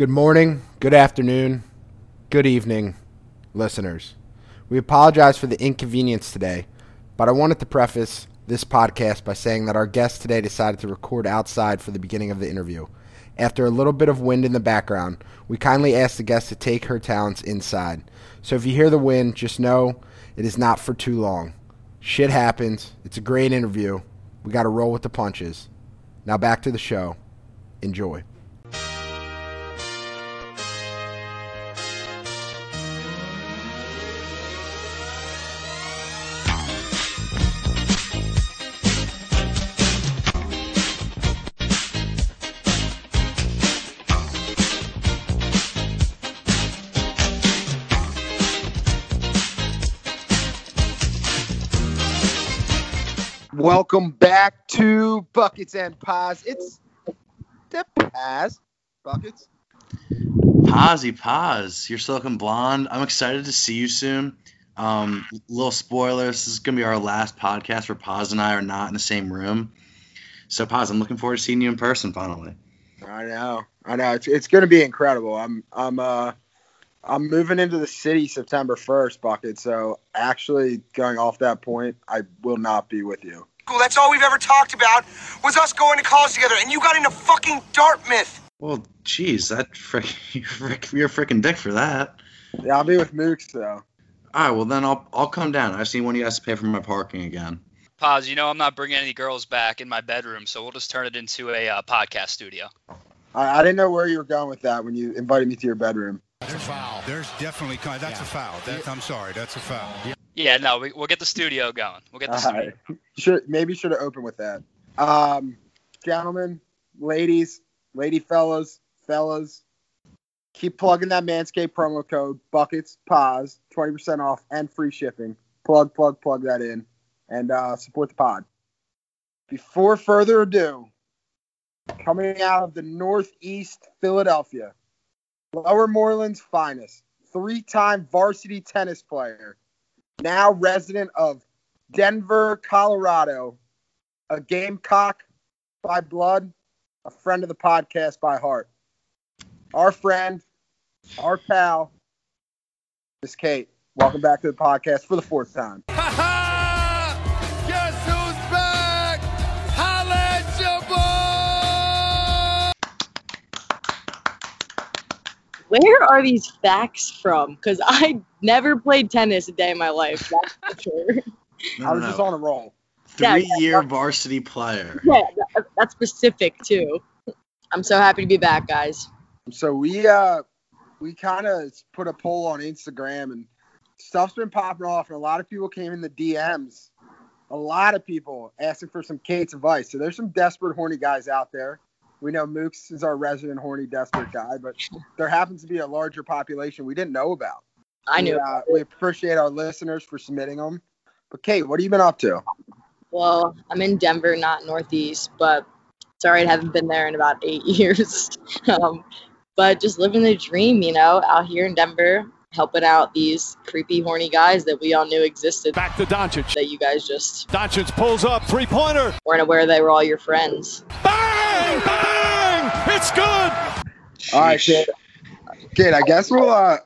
Good morning, good afternoon, good evening, listeners. We apologize for the inconvenience today, but I wanted to preface this podcast by saying that our guest today decided to record outside for the beginning of the interview. After a little bit of wind in the background, we kindly asked the guest to take her talents inside. So if you hear the wind, just know it is not for too long. Shit happens. It's a great interview. We got to roll with the punches. Now back to the show. Enjoy. Welcome back to Buckets and Paz. It's the Paz. Buckets. Pazzy Paz. You're still looking blonde. I'm excited to see you soon. Little spoiler. This is going to be our last podcast where Paz and I are not in the same room. So, Paz, I'm looking forward to seeing you in person finally. I know. It's going to be incredible. I'm moving into the city September 1st, Bucket. So, actually, going off that point, I will not be with you. That's all we've ever talked about was us going to college together, and you got into fucking Dartmouth. Well, geez, you're a freaking dick for that. Yeah, I'll be with Mooks, though. All right, well, then I'll come down. I see one of you guys to pay for my parking again. Paz, you know I'm not bringing any girls back in my bedroom, so we'll just turn it into a podcast studio. I didn't know where you were going with that when you invited me to your bedroom. There's a foul. There's definitely – that's a foul. I'm sorry. That's a foul. Yeah, no, we'll get the studio going. We'll get the studio. Maybe should have opened with that. Gentlemen, ladies, lady fellas, keep plugging that Manscaped promo code, Buckets, Paz, 20% off and free shipping. Plug that in and support the pod. Before further ado, coming out of the Northeast Philadelphia, Lower Moreland's finest, three-time varsity tennis player, now resident of Denver, Colorado, a Gamecock by blood, a friend of the podcast by heart. Our friend, our pal, Miss Kate. Welcome back to the podcast for the fourth time. Guess who's back? Holla at your boy! Where are these facts from? Because I never played tennis a day in my life, that's for sure. I was just on a roll. Three-year varsity player. Yeah, that's specific, too. I'm so happy to be back, guys. So we kind of put a poll on Instagram, and stuff's been popping off, and a lot of people came in the DMs. A lot of people asking for some Kate's advice. So there's some desperate, horny guys out there. We know Mooks is our resident, horny, desperate guy, but there happens to be a larger population we didn't know about. I knew. We appreciate our listeners for submitting them. But, Kate, what have you been up to? Well, I'm in Denver, not Northeast, but sorry, I haven't been there in about 8 years. But just living the dream, you know, out here in Denver, helping out these creepy, horny guys that we all knew existed. Back to Doncic. That you guys just... Doncic pulls up, three-pointer. Weren't aware they were all your friends. Bang! Bang! It's good! All right, Kate, I guess we'll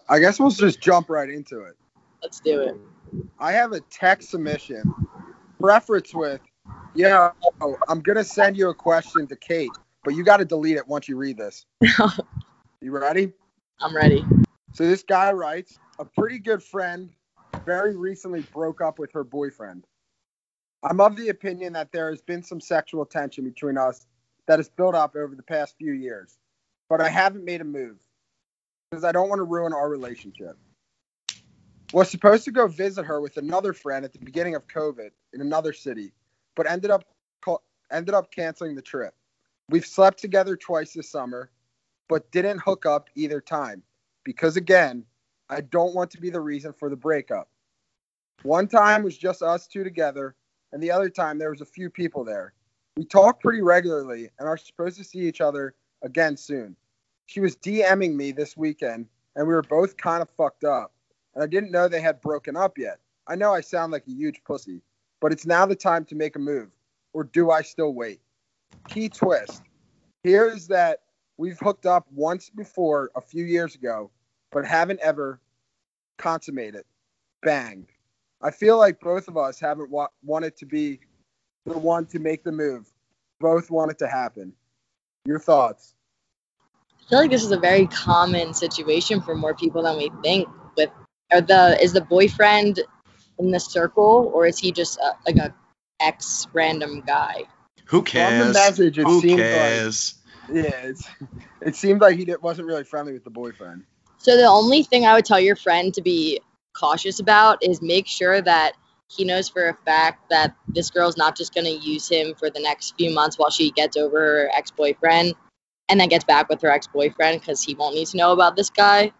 just jump right into it. Let's do it. I have a text submission, preference with, I'm going to send you a question to Kate, but you got to delete it once you read this. You ready? I'm ready. So this guy writes, a pretty good friend very recently broke up with her boyfriend. I'm of the opinion that there has been some sexual tension between us that has built up over the past few years, but I haven't made a move because I don't want to ruin our relationship. Was supposed to go visit her with another friend at the beginning of COVID in another city, but ended up canceling the trip. We've slept together twice this summer, but didn't hook up either time because, again, I don't want to be the reason for the breakup. One time was just us two together, and the other time there was a few people there. We talk pretty regularly and are supposed to see each other again soon. She was DMing me this weekend, and we were both kind of fucked up. And I didn't know they had broken up yet. I know I sound like a huge pussy, but it's now the time to make a move. Or do I still wait? Key twist. Here's that We've hooked up once before a few years ago, but haven't ever consummated. Bang. I feel like both of us haven't wanted to be the one to make the move. Both want it to happen. Your thoughts? I feel like this is a very common situation for more people than we think. With is the boyfriend in the circle, or is he just like a ex random guy? Who cares? On the message, it seemed like, yeah, it seemed like he wasn't really friendly with the boyfriend. So the only thing I would tell your friend to be cautious about is make sure that he knows for a fact that this girl's not just going to use him for the next few months while she gets over her ex-boyfriend and then gets back with her ex-boyfriend, because he won't need to know about this guy.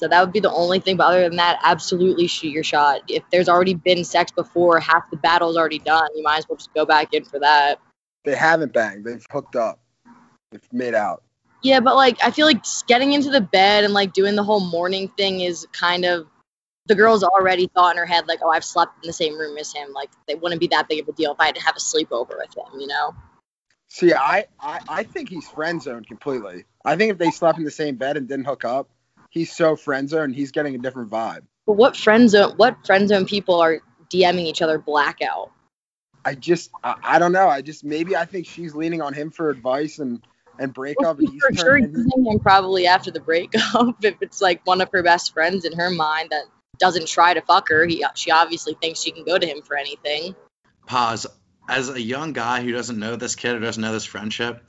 So that would be the only thing. But other than that, absolutely shoot your shot. If there's already been sex before, half the battle's already done. You might as well just go back in for that. They haven't banged. They've hooked up. They've made out. Yeah, but like I feel like getting into the bed and like doing the whole morning thing is kind of, the girl's already thought in her head, like, oh, I've slept in the same room as him. Like, it wouldn't be that big of a deal if I had to have a sleepover with him, you know? See, I think he's friend-zoned completely. I think if they slept in the same bed and didn't hook up, he's so friend-zoned, he's getting a different vibe. But what friend-zone people are DMing each other blackout? I don't know. Maybe I think she's leaning on him for advice and breakup. Well, for sure, and probably after the breakup, if it's like one of her best friends in her mind that doesn't try to fuck her, she obviously thinks she can go to him for anything. Pause. As a young guy who doesn't know this kid or doesn't know this friendship,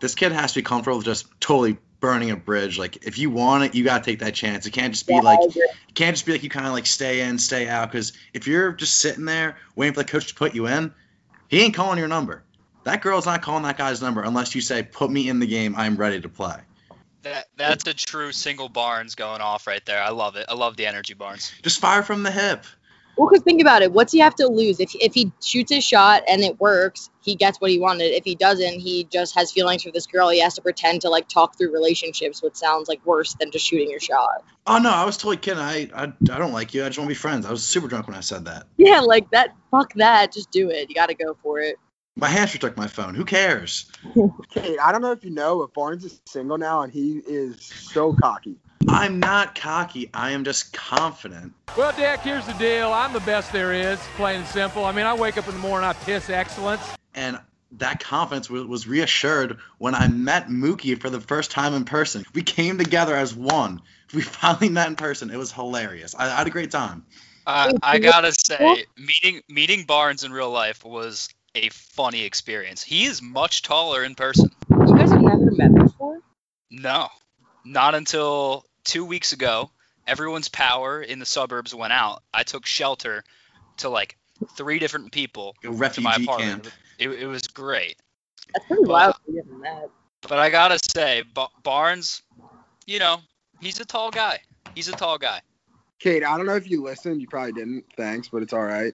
this kid has to be comfortable with just totally burning a bridge. Like, if you want it, you gotta take that chance. It can't just be like you kind of like stay in, stay out. Because if you're just sitting there waiting for the coach to put you in, he ain't calling your number. That girl's not calling that guy's number unless you say, "Put me in the game. I'm ready to play." That's a true single Barnes going off right there. I love it. I love the energy, Barnes. Just fire from the hip. Well, because think about it. What's he have to lose? If he shoots his shot and it works, he gets what he wanted. If he doesn't, he just has feelings for this girl. He has to pretend to, like, talk through relationships, which sounds, like, worse than just shooting your shot. Oh, no, I was totally kidding. I don't like you. I just want to be friends. I was super drunk when I said that. Yeah, like, that. Fuck that. Just do it. You got to go for it. My hamster took my phone. Who cares? Kate, I don't know if you know, but Barnes is single now, and he is so cocky. I'm not cocky. I am just confident. Well, Dak, here's the deal. I'm the best there is, plain and simple. I mean, I wake up in the morning, I piss excellence. And that confidence was reassured when I met Mookie for the first time in person. We came together as one. We finally met in person. It was hilarious. I had a great time. I got to say, meeting Barnes in real life was a funny experience. He is much taller in person. You guys have never met before? No. Not until 2 weeks ago. Everyone's power in the suburbs went out. I took shelter to like 3 different people in my apartment. Camp. It was great. That's pretty wild for you than that. But I gotta say, Barnes, you know, he's a tall guy. Kate, I don't know if you listened. You probably didn't. Thanks, but it's all right.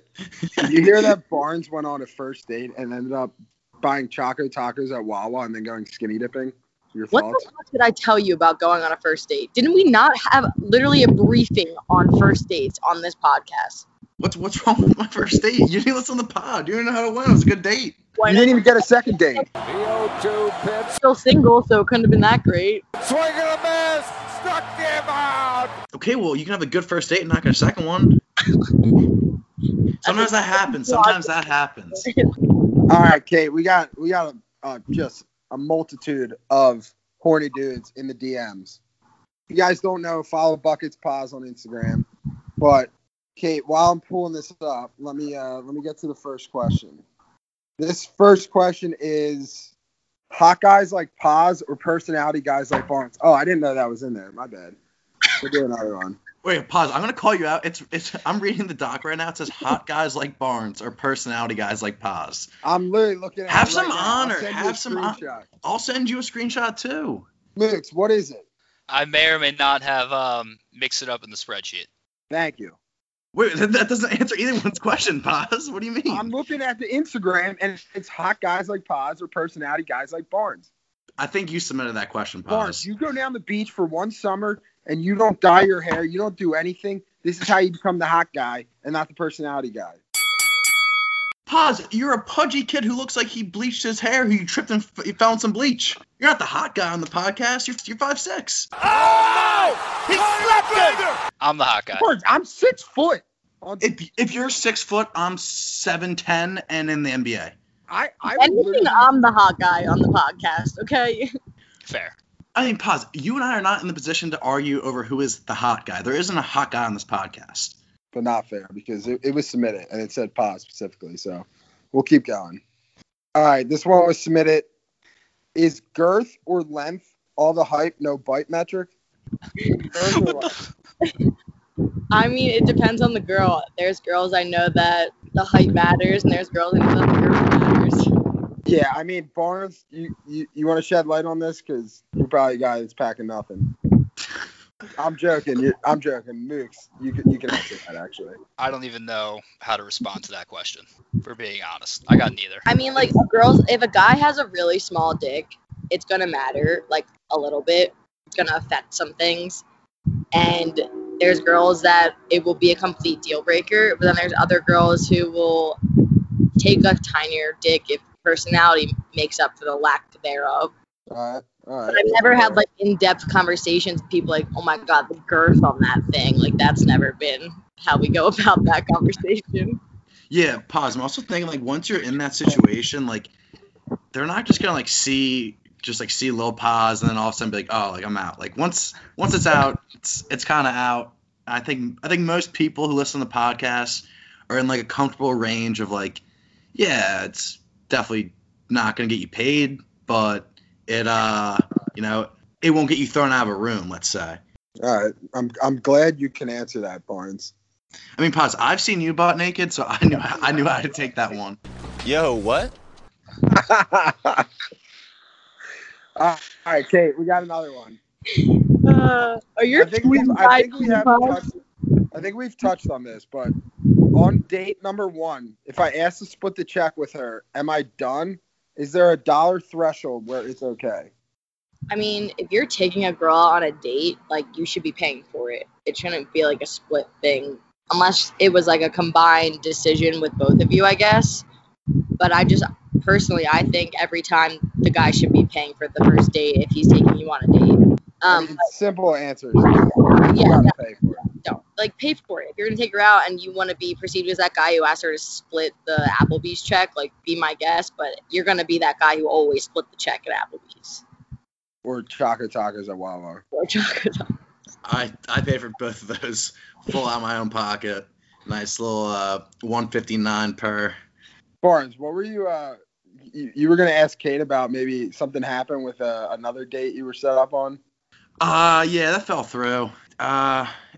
You hear that Barnes went on a first date and ended up buying Choco Tacos at Wawa and then going skinny dipping? Your thoughts? What the fuck did I tell you about going on a first date? Didn't we not have literally a briefing on first dates on this podcast? What's wrong with my first date? You didn't listen to the pod. You didn't know how it went. It was a good date. You didn't even get a second date. Still single, so it couldn't have been that great. Swing and a miss. Struck him out. Okay, well, you can have a good first date and not get a second one. Sometimes that happens. All right, Kate, we got just a multitude of horny dudes in the DMs. If you guys don't know, follow Buckets Paz on Instagram. But Kate, while I'm pulling this up, let me get to the first question. This first question is: hot guys like Paz or personality guys like Barnes? Oh, I didn't know that was in there. My bad. We'll do another one. Wait, Paz. I'm gonna call you out. I'm reading the doc right now. It says hot guys like Barnes or personality guys like Paz. I'm literally looking at it. Have some honor. Have some honor. I'll send you a screenshot too. Mix, what is it? I may or may not have mixed it up in the spreadsheet. Thank you. Wait, that doesn't answer either one's question, Paz. What do you mean? I'm looking at the Instagram, and it's hot guys like Paz or personality guys like Barnes. I think you submitted that question, Paz. Barnes, you go down the beach for one summer, and you don't dye your hair. You don't do anything. This is how you become the hot guy and not the personality guy. Paz, you're a pudgy kid who looks like he bleached his hair, who you tripped and found some bleach. You're not the hot guy on the podcast. You're 5'6". Oh, no! He slept it! I'm the hot guy. I'm 6 foot. If you're 6 foot, I'm 7'10", and in the NBA. I'm the hot guy on the podcast, okay? Fair. I mean, Paz, you and I are not in the position to argue over who is the hot guy. There isn't a hot guy on this podcast. But not fair, because it was submitted, and it said Paz specifically, so we'll keep going. All right, this one was submitted. Is girth or length all the hype, no bite metric? I mean, it depends on the girl. There's girls I know that the height matters, and there's girls I know that the girth matters. Yeah, I mean, Barnes, you want to shed light on this? Because you're probably a guy that's packing nothing. I'm joking. I'm joking. Mooks, you can answer that, actually. I don't even know how to respond to that question, for being honest. I got neither. I mean, like, girls, if a guy has a really small dick, it's going to matter, like, a little bit. It's going to affect some things. And there's girls that it will be a complete deal breaker, but then there's other girls who will take a tinier dick if personality makes up for the lack thereof. All right. But I've never had, like, in-depth conversations with people like, oh, my God, the girth on that thing. Like, that's never been how we go about that conversation. Yeah, pause. I'm also thinking, like, once you're in that situation, like, they're not just going to, like, see Lil Paz and then all of a sudden be like, oh, like, I'm out. Like, once it's out, it's kind of out. I think most people who listen to the podcast are in, like, a comfortable range of, like, yeah, it's definitely not going to get you paid, but it, it won't get you thrown out of a room, let's say. All right. I'm glad you can answer that, Barnes. I mean, Paz, I've seen you butt naked, so I knew how to take that one. Yo, what? All right, Kate, we got another one. I think we've touched on this, but on date number one, if I ask to split the check with her, am I done? Is there a dollar threshold where it's okay? I mean, if you're taking a girl on a date, like, you should be paying for it. It shouldn't be, like, a split thing. Unless it was, like, a combined decision with both of you, I guess. But I think every time the guy should be paying for the first date if he's taking you on a date. Simple answers. Yeah. Don't. Like, pay for it. If you're going to take her out and you want to be perceived as that guy who asked her to split the Applebee's check, like, be my guest, but you're going to be that guy who always split the check at Applebee's. Or chocolate tacos at Wawa. I paid for both of those full out of my own pocket. Nice little $159 per. Barnes, what were you you were going to ask Kate about maybe something happened with another date you were set up on? Yeah, that fell through.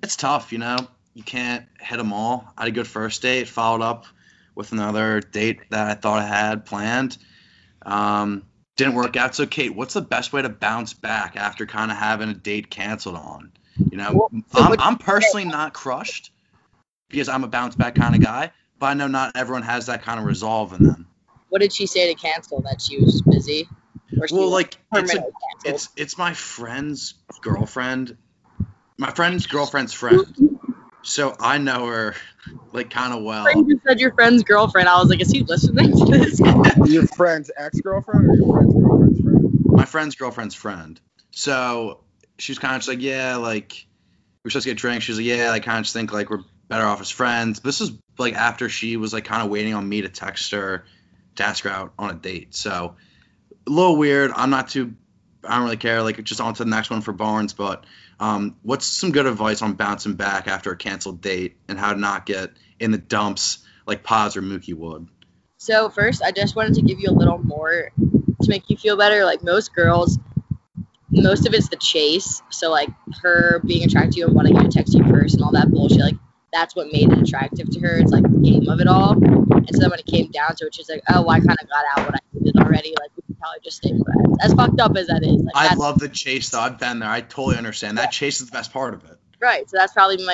It's tough, you know. You can't hit them all. I had a good first date, followed up with another date that I thought I had planned. Didn't work out. So, Kate, what's the best way to bounce back after kind of having a date canceled on? You know, I'm personally not crushed because I'm a bounce back kind of guy, but I know not everyone has that kind of resolve in them. What did she say to cancel? That she was busy? Well, like, it's my friend's girlfriend. My friend's girlfriend's friend. So I know her, like, kind of well. You just said your friend's girlfriend. I was like, is he listening to this? Your friend's ex-girlfriend or your friend's girlfriend's friend? My friend's girlfriend's friend. So she's kind of just like, yeah, like, we're supposed to get drinks. She's like, yeah, I kind of just think, like, we're better off as friends. This is, like, after she was, like, kind of waiting on me to text her to ask her out on a date. So a little weird. I don't really care. Like, just on to the next one for Barnes. But what's some good advice on bouncing back after a canceled date and how to not get in the dumps like Paz or Mookie would? So first, I just wanted to give you a little more to make you feel better. Like, most girls, most of it's the chase. So, like, her being attracted to you and wanting you to text you first and all that bullshit. Like, that's what made it attractive to her. It's, like, the game of it all. And so then when it came down to it, she's like, oh, I kind of got out what I needed already. Like, probably just stay friends. As fucked up as that is. Like, I love the chase, though. I've been there. I totally understand. That chase is the best part of it. Right. So that's probably been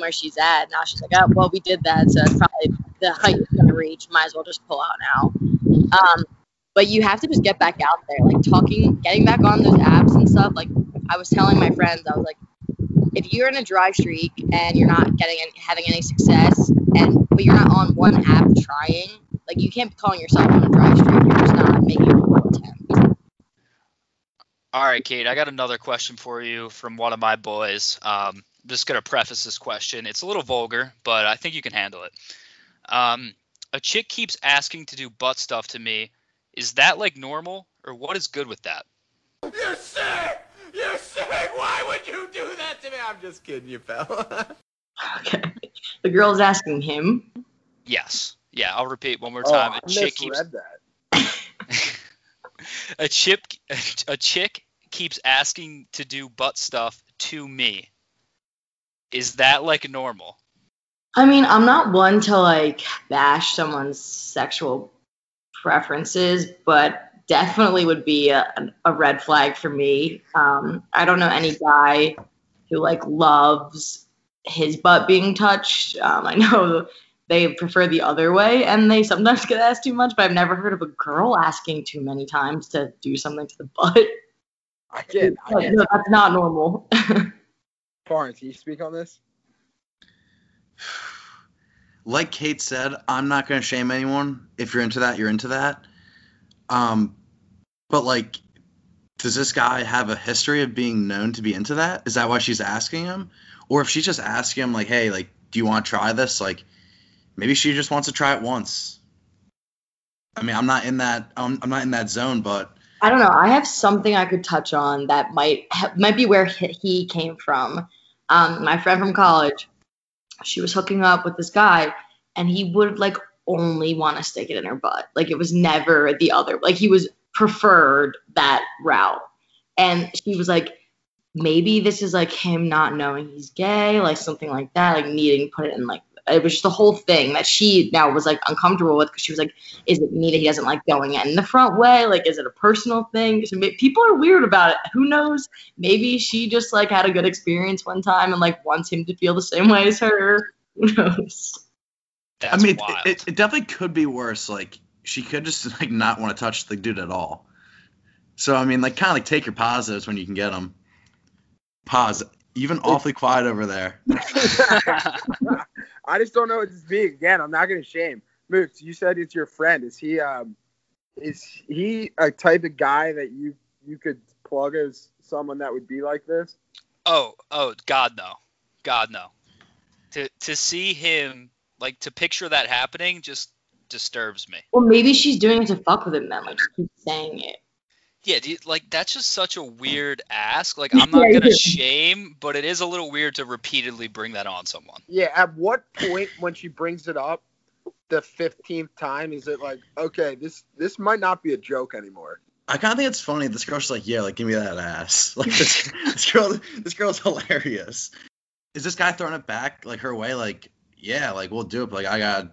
where she's at. Now she's like, oh, well, we did that, so that's probably the height you're going to reach. Might as well just pull out now. But you have to just get back out there. Like, getting back on those apps and stuff. Like, I was telling my friends, I was like, if you're in a dry streak and you're not having any success, but you're not on one app trying, Like, you can't be calling yourself on a dry streak. You're just not making a real attempt. All right, Kate, I got another question for you from one of my boys. I'm just going to preface this question. It's a little vulgar, but I think you can handle it. A chick keeps asking to do butt stuff to me. Is that, like, normal, or what is good with that? You're sick! You're sick! Why would you do that to me? I'm just kidding you, pal. Okay. The girl's asking him? Yes. Yeah, I'll repeat one more time. Oh, I misread that. A chick keeps asking to do butt stuff to me. Is that, like, normal? I mean, I'm not one to, like, bash someone's sexual preferences, but definitely would be a red flag for me. I don't know any guy who, like, loves his butt being touched. I know they prefer the other way, and they sometimes get asked too much, but I've never heard of a girl asking too many times to do something to the butt. I did. No, that's not normal. Barnes, can you speak on this? Like Kate said, I'm not going to shame anyone. If you're into that, you're into that. But, like, does this guy have a history of being known to be into that? Is that why she's asking him? Or if she's just asking him, like, hey, like, do you want to try this? Like, maybe she just wants to try it once. I mean, I'm not in that zone, but I don't know. I have something I could touch on that might be where he came from. My friend from college, she was hooking up with this guy, and he would, like, only want to stick it in her butt. Like, it was never the other. Like, he was preferred that route. And she was like, maybe this is, like, him not knowing he's gay, like, something like that, like, needing to put it in, like, it was just the whole thing that she now was, like, uncomfortable with, because she was like, is it me that he doesn't like going in the front way? Like, is it a personal thing? So people are weird about it. Who knows? Maybe she just, like, had a good experience one time and, like, wants him to feel the same way as her. Who knows? That's wild. It definitely could be worse. Like, she could just, like, not want to touch the dude at all. So, I mean, like, kind of, like, take your positives when you can get them. Pause. Even awfully quiet over there. I just don't know what this be. Again, I'm not going to shame. Mooks, you said it's your friend. Is he a type of guy that you could plug as someone that would be like this? Oh, God, no. God, no. To see him, like, to picture that happening just disturbs me. Well, maybe she's doing it to fuck with him then. Like, she keeps saying it. Yeah, dude, like, that's just such a weird ask. Like, I'm not going to shame, but it is a little weird to repeatedly bring that on someone. Yeah, at what point when she brings it up the 15th time is it like, okay, this might not be a joke anymore? I kind of think it's funny. This girl's like, yeah, like, give me that ass. Like, this girl's hilarious. Is this guy throwing it back, like, her way? Like, yeah, like, we'll do it, but, like, I got to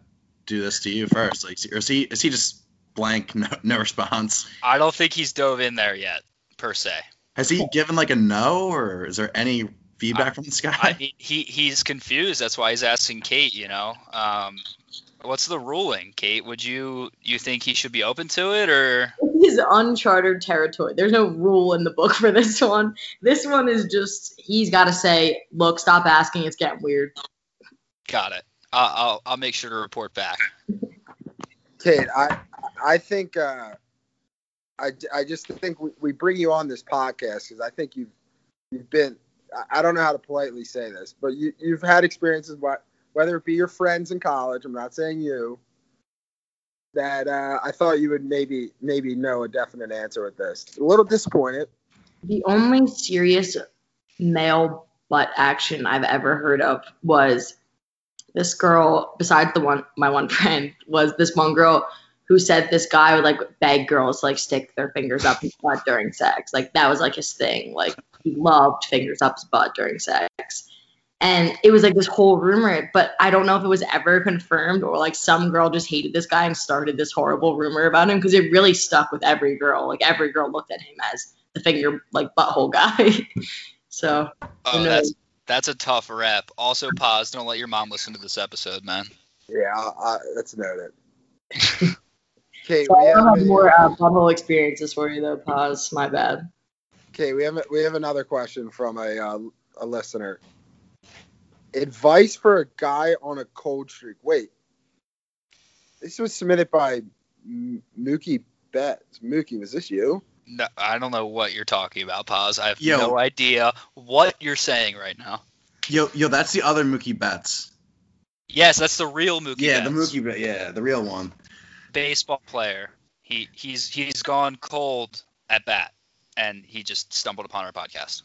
do this to you first. Like, or is he just blank, no response? I don't think he's dove in there yet, per se. Has he given, like, a no, or is there any feedback from this guy? I mean, he's confused. That's why he's asking Kate, you know. What's the ruling, Kate? Would you think he should be open to it, or? This is uncharted territory. There's no rule in the book for this one. This one is just, he's got to say, look, stop asking. It's getting weird. Got it. I'll make sure to report back. Kate, I just think we bring you on this podcast because I think you've been, I don't know how to politely say this, but you've had experiences, whether it be your friends in college, I'm not saying you, that I thought you would maybe know a definite answer with this. A little disappointed. The only serious male butt action I've ever heard of was this girl, besides my one friend, was this one girl who said this guy would, like, beg girls to, like, stick their fingers up his butt during sex. Like, that was, like, his thing. Like, he loved fingers up his butt during sex. And it was, like, this whole rumor, but I don't know if it was ever confirmed or, like, some girl just hated this guy and started this horrible rumor about him because it really stuck with every girl. Like, every girl looked at him as the finger, like, butthole guy. So, oh, that's a tough rep. Also, pause. Don't let your mom listen to this episode, man. Yeah, that's noted. Okay, so I have more bubble experiences for you, though. Pause. My bad. Okay, we have another question from a listener. Advice for a guy on a cold streak. Wait, This was submitted by Mookie Betts. Mookie, was this you? No, I don't know what you're talking about, Paz. I have no idea what you're saying right now. Yo, that's the other Mookie Betts. Yes, that's the real Mookie Betts. Yeah, the Mookie Betts. Yeah, the real one. Baseball player. He's gone cold at bat, and he just stumbled upon our podcast.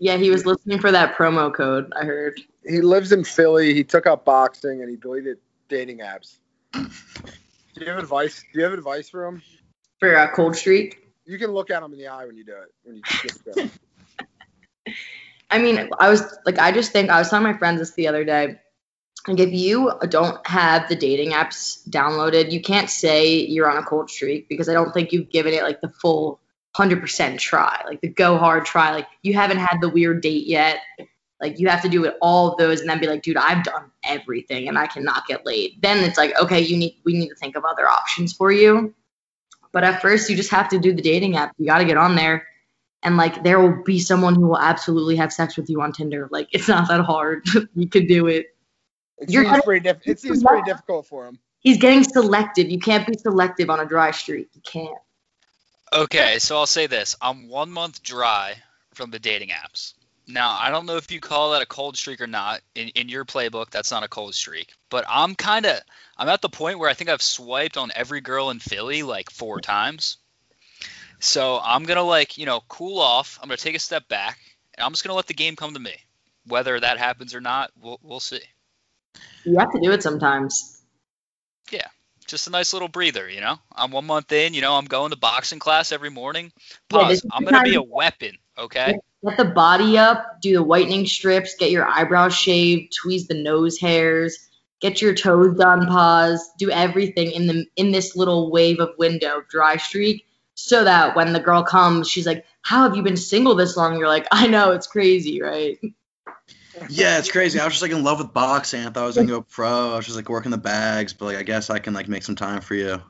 Yeah, he was listening for that promo code, I heard. He lives in Philly. He took up boxing, and he deleted dating apps. Do you have advice? Do you have advice for him? For a cold streak? You can look at him in the eye when you do it. When you get it. I mean, I was telling my friends this the other day. Like, if you don't have the dating apps downloaded, you can't say you're on a cold streak because I don't think you've given it like the full 100% try, like the go hard try. Like, you haven't had the weird date yet. Like, you have to do it, all of those, and then be like, dude, I've done everything and I cannot get laid. Then it's like, okay, we need to think of other options for you. But at first, you just have to do the dating app. You got to get on there. And, like, there will be someone who will absolutely have sex with you on Tinder. Like, it's not that hard. You could do it. It seems pretty difficult for him. He's getting selective. You can't be selective on a dry streak. You can't. Okay, so I'll say this. I'm 1 month dry from the dating apps. Now, I don't know if you call that a cold streak or not. In your playbook, that's not a cold streak. But I'm at the point where I think I've swiped on every girl in Philly like 4 times. So I'm going to, like, cool off. I'm going to take a step back, and I'm just going to let the game come to me. Whether that happens or not, we'll see. You have to do it sometimes. Yeah, just a nice little breather, I'm 1 month in, I'm going to boxing class every morning. Pause. I'm going to be a weapon, okay? Get the body up, do the whitening strips, get your eyebrows shaved, tweeze the nose hairs, get your toes done, Pause, do everything in this little wave of window, dry streak, so that when the girl comes, she's like, how have you been single this long? And you're like, I know, it's crazy, right? Yeah, it's crazy. I was just like in love with boxing. I thought I was gonna go pro. I was just like working the bags, but like I guess I can like make some time for you.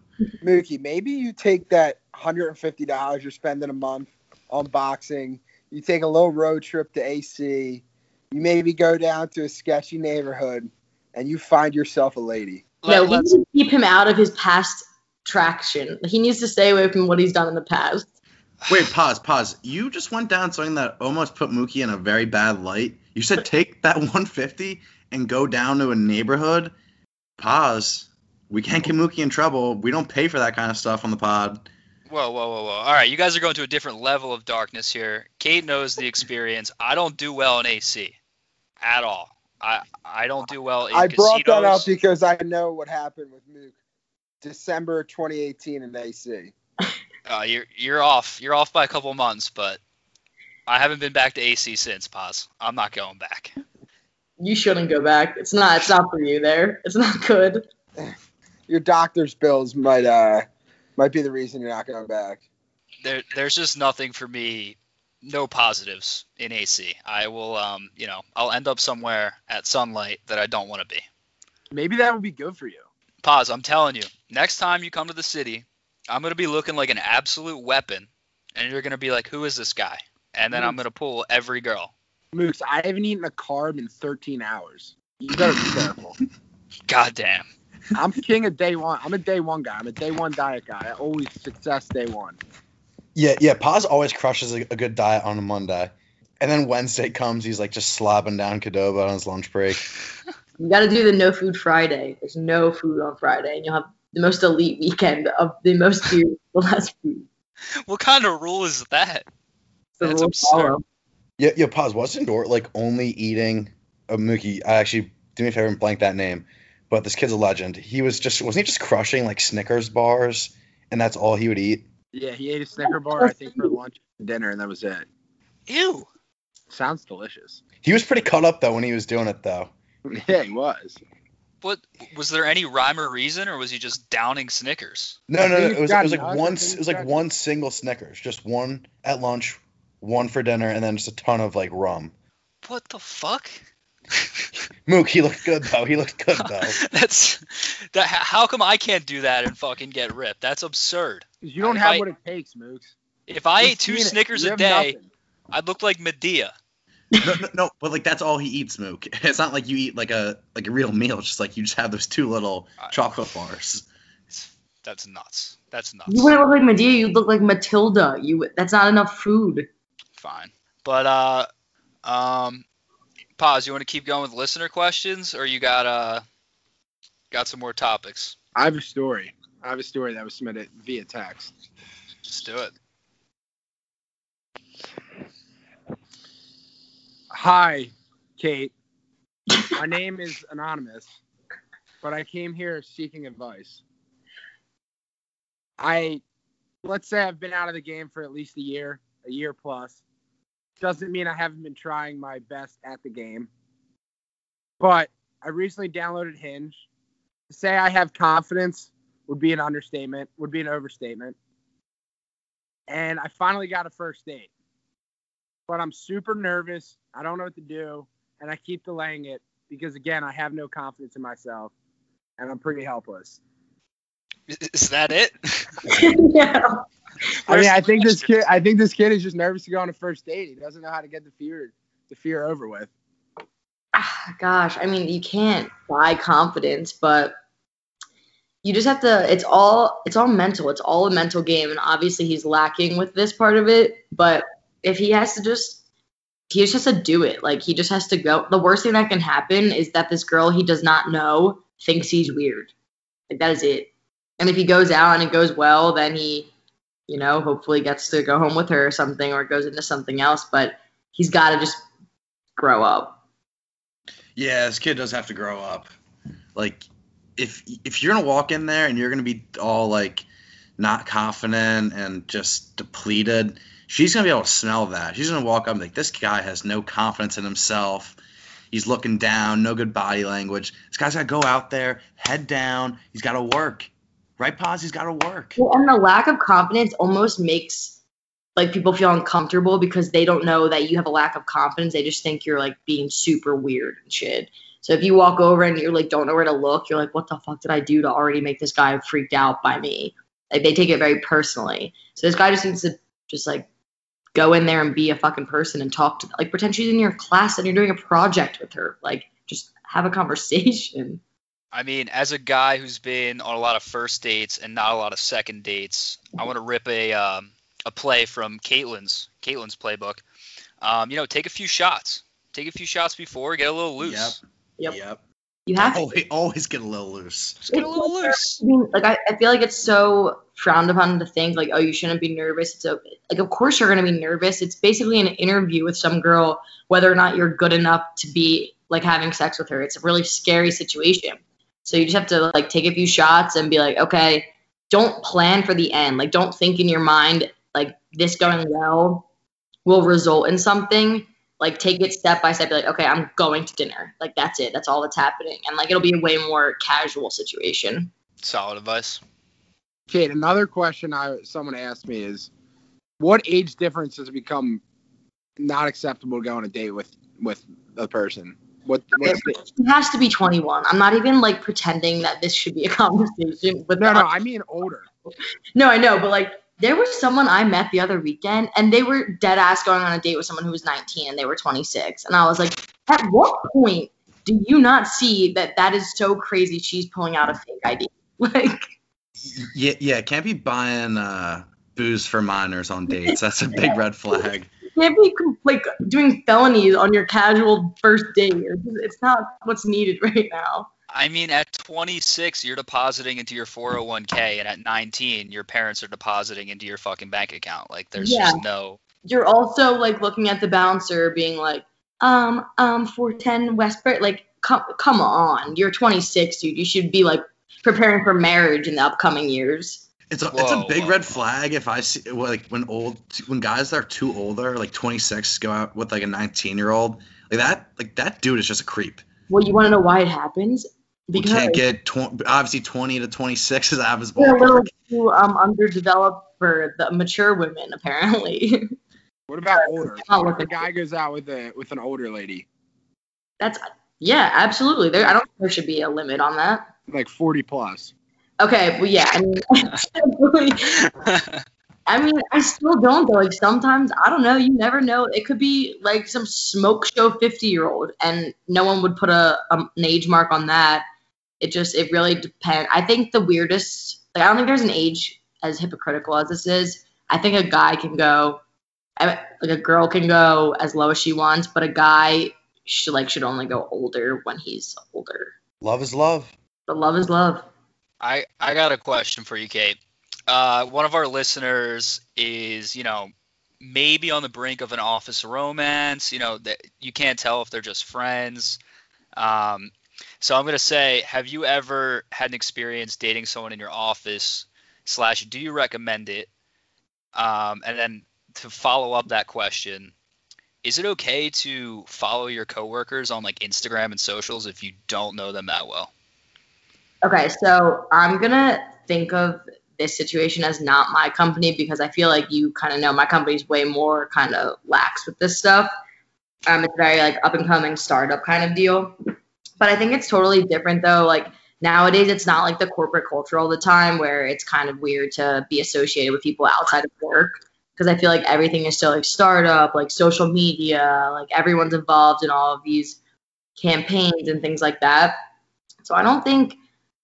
Mookie, maybe you take that $150 you're spending a month on boxing. You take a little road trip to AC. You maybe go down to a sketchy neighborhood, and you find yourself a lady. No, we need to keep him out of his past traction. He needs to stay away from what he's done in the past. Wait, pause. You just went down something that almost put Mookie in a very bad light. You said take that 150 and go down to a neighborhood. Pause. We can't get Mookie in trouble. We don't pay for that kind of stuff on the pod. Whoa. All right, you guys are going to a different level of darkness here. Kate knows the experience. I don't do well in AC at all. I don't do well in casinos. I brought that up because I know what happened with Mook. December 2018 in AC. You're off by a couple months, but I haven't been back to AC since, Paz. I'm not going back. You shouldn't go back. It's not for you there. It's not good. Your doctor's bills might be the reason you're not going back. There's just nothing for me. No positives in AC. I will, I'll end up somewhere at sunlight that I don't want to be. Maybe that would be good for you. Paz, I'm telling you, next time you come to the city, I'm going to be looking like an absolute weapon, and you're going to be like, who is this guy? And then I'm going to pull every girl. Moose, I haven't eaten a carb in 13 hours. You got to be careful. Goddamn. I'm king of day one. I'm a day one guy. I'm a day one diet guy. I always success day one. Yeah. Paz always crushes a good diet on a Monday. And then Wednesday comes, he's like just slobbing down Qdoba on his lunch break. You got to do the no food Friday. There's no food on Friday. And you'll have the most elite weekend of the most food, the less food. What kind of rule is that? That's absurd. Yeah, Pause. Wasn't Dort like only eating a Mookie? I actually do me a favor and blank that name, but this kid's a legend. Wasn't he just crushing like Snickers bars, and that's all he would eat? Yeah, he ate a Snicker bar I think for lunch and dinner, and that was it. Ew. Sounds delicious. He was pretty cut up though when he was doing it though. Yeah, he was. What was there any rhyme or reason, or was he just downing Snickers? No. It was like one single Snickers, just one at lunch. One for dinner, and then just a ton of, like, rum. What the fuck? Mook, he looked good, though. How come I can't do that and fucking get ripped? That's absurd. You don't have what it takes, Mook. If I ate 2 Snickers a day, I'd look like Medea. No, but like that's all he eats, Mook. It's not like you eat like a real meal. It's just like you just have those two little chocolate bars. That's nuts. You wouldn't look like Medea. You'd look like Matilda. That's not enough food. Fine, but Paz, you want to keep going with listener questions, or you got some more topics? I have a story that was submitted via text. Let's do it. Hi, Kate. My name is Anonymous, but I came here seeking advice. Let's say I've been out of the game for at least a year plus. Doesn't mean I haven't been trying my best at the game. But I recently downloaded Hinge. To say I have confidence would be an overstatement. And I finally got a first date. But I'm super nervous. I don't know what to do. And I keep delaying it because, again, I have no confidence in myself. And I'm pretty helpless. Is that it? Yeah. I think this kid is just nervous to go on a first date. He doesn't know how to get the fear over with. Gosh, I mean, you can't buy confidence, but you just have to. It's all mental. It's all a mental game, and obviously, he's lacking with this part of it. But if he just has to do it. Like he just has to go. The worst thing that can happen is that this girl he does not know thinks he's weird. Like that is it. And if he goes out and it goes well, then he, hopefully gets to go home with her or something, or goes into something else. But he's got to just grow up. Yeah, this kid does have to grow up. Like, if you're going to walk in there and you're going to be all, like, not confident and just depleted, she's going to be able to smell that. She's going to walk up and be like, this guy has no confidence in himself. He's looking down, no good body language. This guy's got to go out there, head down. He's got to work. Right, Paz? He's got to work. Well, and the lack of confidence almost makes, like, people feel uncomfortable because they don't know that you have a lack of confidence. They just think you're, like, being super weird and shit. So if you walk over and you're, like, don't know where to look, you're like, what the fuck did I do to already make this guy freaked out by me? Like, they take it very personally. So this guy just needs to just, like, go in there and be a fucking person and talk to, like, pretend she's in your class and you're doing a project with her. Like, just have a conversation. I mean, as a guy who's been on a lot of first dates and not a lot of second dates, I want to rip a play from Caitlin's playbook. Take a few shots. Take a few shots before, get a little loose. Yep. You have to always get a little loose. Just get a little loose. I mean, like I feel like it's so frowned upon to think like, oh, you shouldn't be nervous. It's like, of course you're going to be nervous. It's basically an interview with some girl, whether or not you're good enough to be like having sex with her. It's a really scary situation. So you just have to, like, take a few shots and be like, okay, don't plan for the end. Like, don't think in your mind, like, this going well will result in something. Like, take it step by step. Be like, okay, I'm going to dinner. Like, that's it. That's all that's happening. And, like, it'll be a way more casual situation. Solid advice. Kate, another question someone asked me is, what age difference has become not acceptable to go on a date with a person? It has to be 21. I'm not even, like, pretending that this should be a conversation. No, I mean older. No, I know, but, like, there was someone I met the other weekend, and they were dead-ass going on a date with someone who was 19, and they were 26. And I was like, at what point do you not see that is so crazy she's pulling out a fake ID? Like, yeah, can't be buying booze for minors on dates. That's a big red flag. Can't be like doing felonies on your casual first date. It's not what's needed right now. I mean, at 26, you're depositing into your 401k, and at 19, your parents are depositing into your fucking bank account. Like, there's just no. You're also like looking at the bouncer, being like, 410 Westbrook. Like, come on, you're 26, dude. You should be like preparing for marriage in the upcoming years. It's a big red flag if I see like when guys that are too older, like 26, go out with like a 19-year-old like that dude is just a creep. Well, you want to know why it happens? Because you can't get obviously 20 to 26 is out of his ballpark. They're a little too underdeveloped for the mature women, apparently. What about older? What if a guy goes out with an older lady? Absolutely. I don't think there should be a limit on that. Like 40 plus. Okay, well, yeah, I mean, I mean, I still don't, though. Like, sometimes, I don't know. You never know. It could be, like, some smoke show 50-year-old, and no one would put an age mark on that. It really depends. I think the weirdest, like, I don't think there's an age as hypocritical as this is. I think a guy can go, like, a girl can go as low as she wants, but a guy should only go older when he's older. Love is love. But love is love. I got a question for you, Kate. One of our listeners is, you know, maybe on the brink of an office romance. You know, that you can't tell if they're just friends. So I'm going to say, have you ever had an experience dating someone in your office / do you recommend it? And then to follow up that question, is it okay to follow your coworkers on, like, Instagram and socials if you don't know them that well? Okay, so I'm going to think of this situation as not my company, because I feel like you kind of know my company's way more kind of lax with this stuff. It's very, like, up-and-coming startup kind of deal. But I think it's totally different, though. Like, nowadays, it's not like the corporate culture all the time where it's kind of weird to be associated with people outside of work, because I feel like everything is still, like, startup, like, social media, like, everyone's involved in all of these campaigns and things like that. So I don't think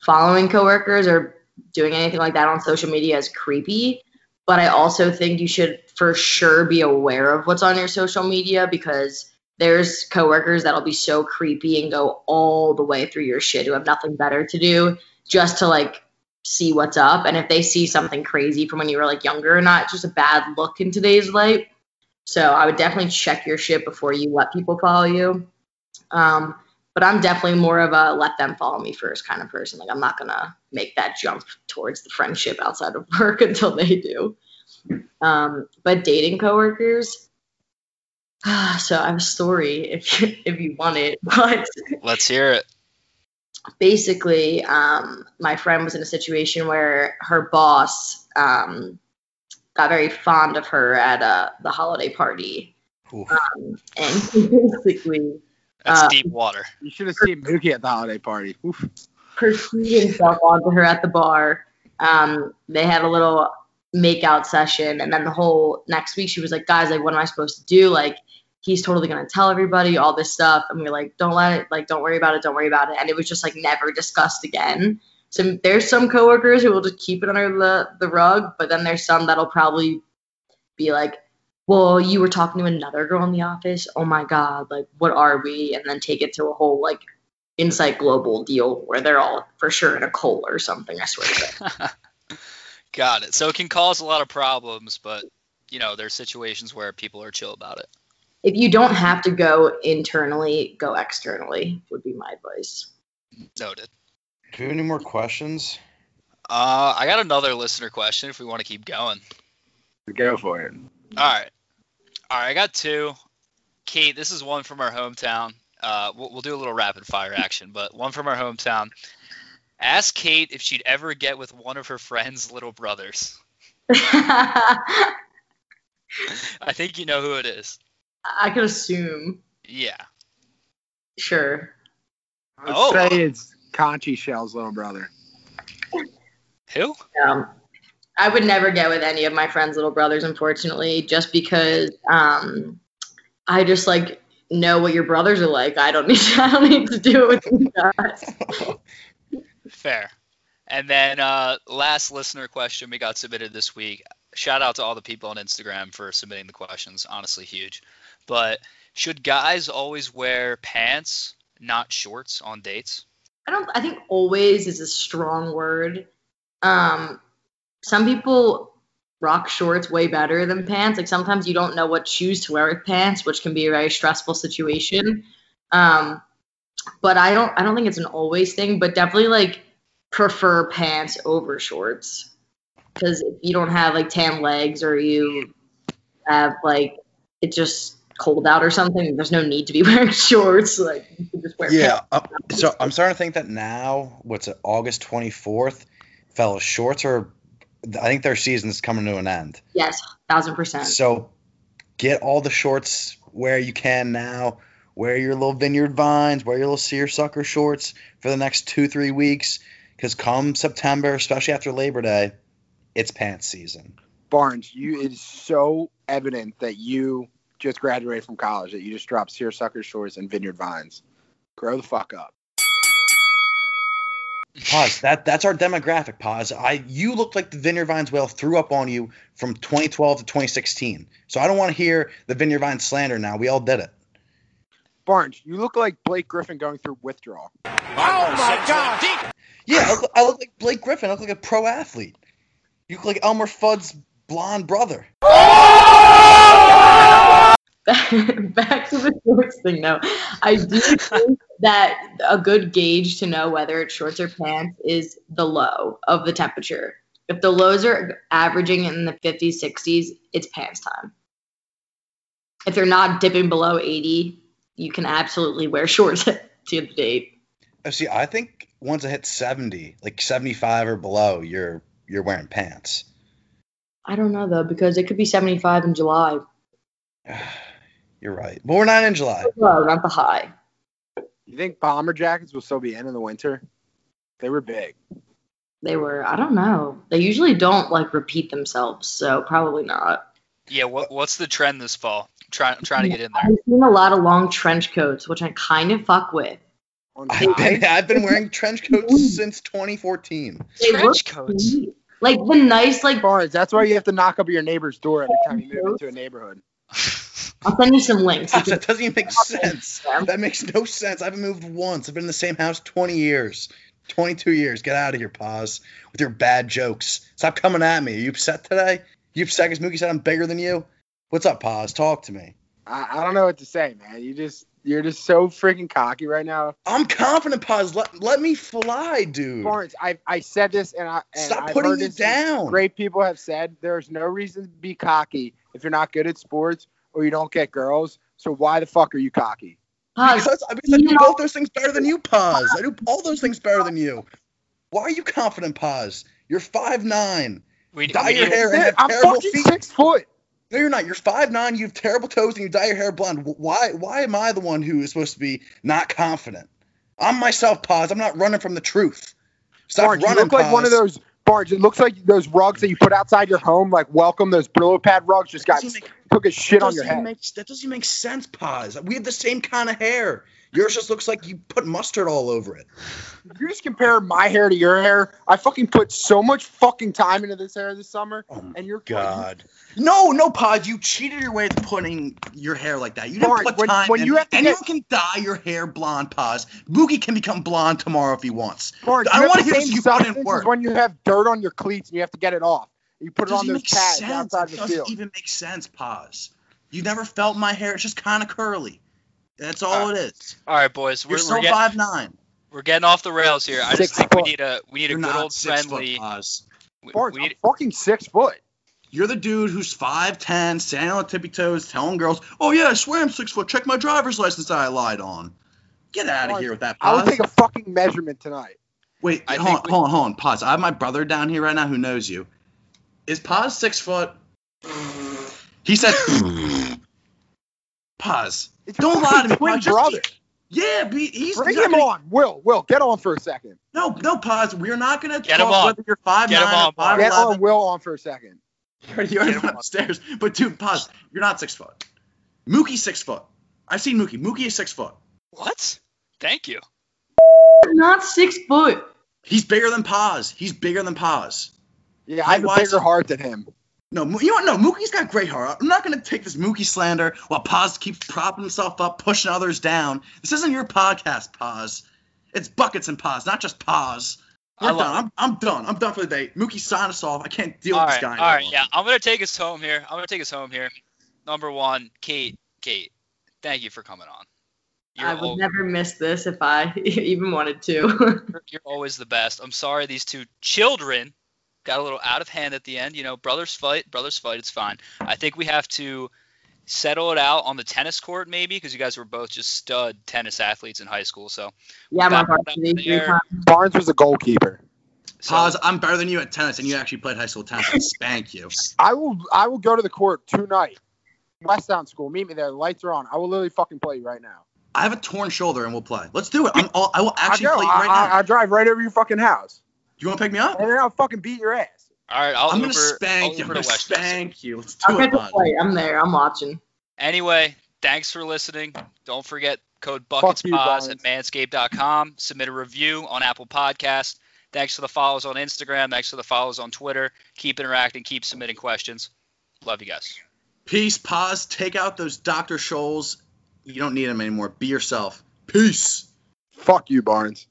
following coworkers or doing anything like that on social media is creepy, but I also think you should for sure be aware of what's on your social media, because there's coworkers that'll be so creepy and go all the way through your shit, who have nothing better to do just to, like, see what's up. And if they see something crazy from when you were, like, younger or not, it's just a bad look in today's light. So I would definitely check your shit before you let people follow you. But I'm definitely more of a let them follow me first kind of person. Like, I'm not going to make that jump towards the friendship outside of work until they do. But dating coworkers, so I have a story if you want it. But let's hear it. Basically, my friend was in a situation where her boss got very fond of her at the holiday party. And basically... That's deep water. You should have seen Mookie at the holiday party. Oof. Pursued himself onto her at the bar. They had a little makeout session, and then the whole next week she was like, "Guys, like, what am I supposed to do? Like, he's totally gonna tell everybody all this stuff." And we were like, "Don't let it. Like, don't worry about it. Don't worry about it." And it was just, like, never discussed again. So there's some coworkers who will just keep it under the rug, but then there's some that'll probably be like, "Well, you were talking to another girl in the office. Oh my God, like, what are we?" And then take it to a whole, like, Insight Global deal where they're all for sure in a cult or something, I swear to God. Got it. So it can cause a lot of problems, but, you know, there's situations where people are chill about it. If you don't have to go internally, go externally would be my advice. Noted. Do you have any more questions? I got another listener question if we want to keep going. Go for it. All right. I got two. Kate, this is one from our hometown. We'll do a little rapid fire action, but one from our hometown. Ask Kate if she'd ever get with one of her friend's little brothers. I think you know who it is. I could assume. Yeah. Sure. I would say it's Conchie Shell's little brother. Who? Yeah. I would never get with any of my friends' little brothers, unfortunately, just because I just, like, know what your brothers are like. I don't need to do it with you guys. Fair. And then last listener question we got submitted this week. Shout out to all the people on Instagram for submitting the questions. Honestly, huge. But should guys always wear pants, not shorts, on dates? I think always is a strong word. Some people rock shorts way better than pants. Like, sometimes you don't know what shoes to wear with pants, which can be a very stressful situation. But I don't think it's an always thing, but definitely, like, prefer pants over shorts. Because if you don't have, like, tan legs, or you have, like, it's just cold out or something, there's no need to be wearing shorts. Like, you can just wear pants. So I'm starting to think that now, August 24th, fellas, shorts are... I think their season's coming to an end. Yes, 1,000%. So get all the shorts where you can now. Wear your little Vineyard Vines. Wear your little seersucker shorts for the next 2-3 weeks. Because come September, especially after Labor Day, it's pants season. Barnes, it is so evident that you just graduated from college, that you just dropped Seersucker Shores and Vineyard Vines. Grow the fuck up. Pause. That's our demographic, Pause. You look like the Vineyard Vines whale threw up on you from 2012 to 2016. So I don't want to hear the Vineyard Vines slander now. We all did it. Barnes, you look like Blake Griffin going through withdrawal. Oh, my God. Yeah, I look like Blake Griffin. I look like a pro athlete. You look like Elmer Fudd's blonde brother. Back to the shorts thing, though. I do think that a good gauge to know whether it's shorts or pants is the low of the temperature. If the lows are averaging in the 50s, 60s, it's pants time. If they're not dipping below 80, you can absolutely wear shorts to the date. See, I think once it hits 70, like 75 or below, you're wearing pants. I don't know, though, because it could be 75 in July. You're right. But we're not in July. No, not the high. You think bomber jackets will still be in the winter? They were big. They were. I don't know. They usually don't, repeat themselves, so probably not. Yeah, what's the trend this fall? Trying to get in there. I've seen a lot of long trench coats, which I kind of fuck with. I've been wearing trench coats since 2014. Trench coats? Like, the nice, Barnes, that's why you have to knock up your neighbor's door every time you move into a neighborhood. I'll send you some links. Gosh, that doesn't even make sense. That makes no sense. I haven't moved once. I've been in the same house 22 years. Get out of here, Paz, with your bad jokes. Stop coming at me. Are you upset today? You upset because Mookie said I'm bigger than you? What's up, Paz? Talk to me. I don't know what to say, man. You're just so freaking cocky right now. I'm confident, Paz. Let me fly, dude. Barnes, I said this, and stop putting you down. Great people have said there's no reason to be cocky if you're not good at sports or you don't get girls. So why the fuck are you cocky? Paz, because I do both those things better than you, Paz. I do all those things better than you. Why are you confident, Paz? You're 5'9". Dye your hair and have terrible feet. I'm fucking 6 foot. No, you're not. You're 5'9", you have terrible toes, and you dye your hair blonde. Why am I the one who is supposed to be not confident? I'm myself, Paz. I'm not running from the truth. Stop Barnes, running, you look Paz. Like one of those, Barnes, it looks like those rugs that you put outside your home, like welcome, those Brillo pad rugs just took a shit on your head. That doesn't make sense, Paz. We have the same kind of hair. Yours just looks like you put mustard all over it. If you just compare my hair to your hair, I fucking put so much fucking time into this hair this summer. Oh, and you're God. Crazy. No, Pod, you cheated your way into putting your hair like that. You didn't put time when in. You have to anyone can dye your hair blonde, Pod. Mookie can become blonde tomorrow if he wants. Barnes, I don't want to hear you put in work. When you have dirt on your cleats and you have to get it off. You put it on those pads outside the field. It doesn't even make sense, Pod. You never felt my hair. It's just kind of curly. That's all it is. All right, boys. You're still 5'9". We're getting off the rails here. I just think we need a good old friendly. Barnes, I'm fucking 6 foot. You're the dude who's 5'10", standing on tippy toes, telling girls, "Oh yeah, I swear I'm 6 foot. Check my driver's license that I lied on." Get out of here with that, Pause. I would take a fucking measurement tonight. Wait, hold on, Pause. I have my brother down here right now who knows you. Is Pause 6 foot? He said. Pause. Don't lie to me. Twin brother. Yeah, he's bring him on. Will, get on for a second. No, Pause. We're not gonna talk whether you're 5'9" or 5'11". Get on Will on for a second. You're upstairs, but dude, Pause. You're not 6 foot. Mookie's 6 foot. I've seen Mookie. Mookie is 6 foot. What? Thank you. Not 6 foot. He's bigger than Pause. Yeah, I have a bigger heart than him. No, you know what? No, Mookie's got great heart. I'm not going to take this Mookie slander while Paz keeps propping himself up, pushing others down. This isn't your podcast, Paz. It's Buckets and Paz, not just Paz. We're done. I'm done for the day. Mookie, sign us off. I can't deal with this guy anymore. All right, yeah. I'm going to take us home here. Number one, Kate, thank you for coming on. I would never miss this if I even wanted to. You're always the best. I'm sorry these two children got a little out of hand at the end. You know, brothers fight, it's fine. I think we have to settle it out on the tennis court maybe because you guys were both just stud tennis athletes in high school. So yeah, Barnes was a goalkeeper. So, Pause, I'm better than you at tennis and you actually played high school tennis. I spank you. I will go to the court tonight. Westtown School, meet me there. The lights are on. I will literally fucking play you right now. I have a torn shoulder and we'll play. Let's do it. I will actually play you right now. I'll drive right over your fucking house. You want to pick me up? And then I'll fucking beat your ass. All right, I'm going to spank you. Let's do it, buddy. I'm there. I'm watching. Anyway, thanks for listening. Don't forget code BucketsPaz at Manscaped.com. Submit a review on Apple Podcasts. Thanks for the follows on Instagram. Thanks for the follows on Twitter. Keep interacting. Keep submitting questions. Love you guys. Peace, Paz. Take out those Dr. Scholls. You don't need them anymore. Be yourself. Peace. Fuck you, Barnes.